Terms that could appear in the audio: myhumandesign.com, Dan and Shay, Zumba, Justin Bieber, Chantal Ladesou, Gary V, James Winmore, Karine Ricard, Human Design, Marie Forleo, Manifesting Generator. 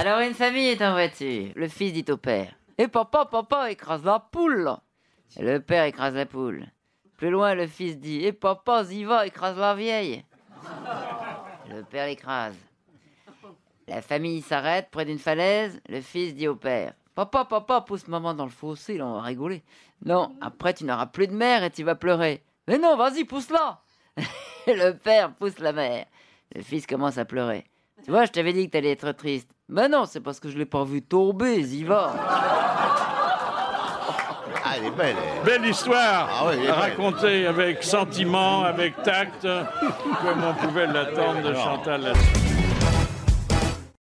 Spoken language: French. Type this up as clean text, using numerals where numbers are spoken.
Alors une famille est en voiture. Le fils dit au père: et papa, papa, écrase la poule. Et le père écrase la poule. Plus loin, le fils dit: et papa, y va, écrase la vieille. Le père l'écrase. La famille s'arrête près d'une falaise. Le fils dit au père: papa, papa, pousse maman dans le fossé, là, on va rigoler. Non, après tu n'auras plus de mère et tu vas pleurer. Mais non, vas-y, pousse-la. Le père pousse la mère. Le fils commence à pleurer. Tu vois, je t'avais dit que t'allais être triste. Mais non, c'est parce que je l'ai pas vu tomber, j'y va. Ah, elle est belle. Belle histoire, ah ouais, racontée avec sentiment, avec tact, comme on pouvait l'attendre de Chantal Ladesou.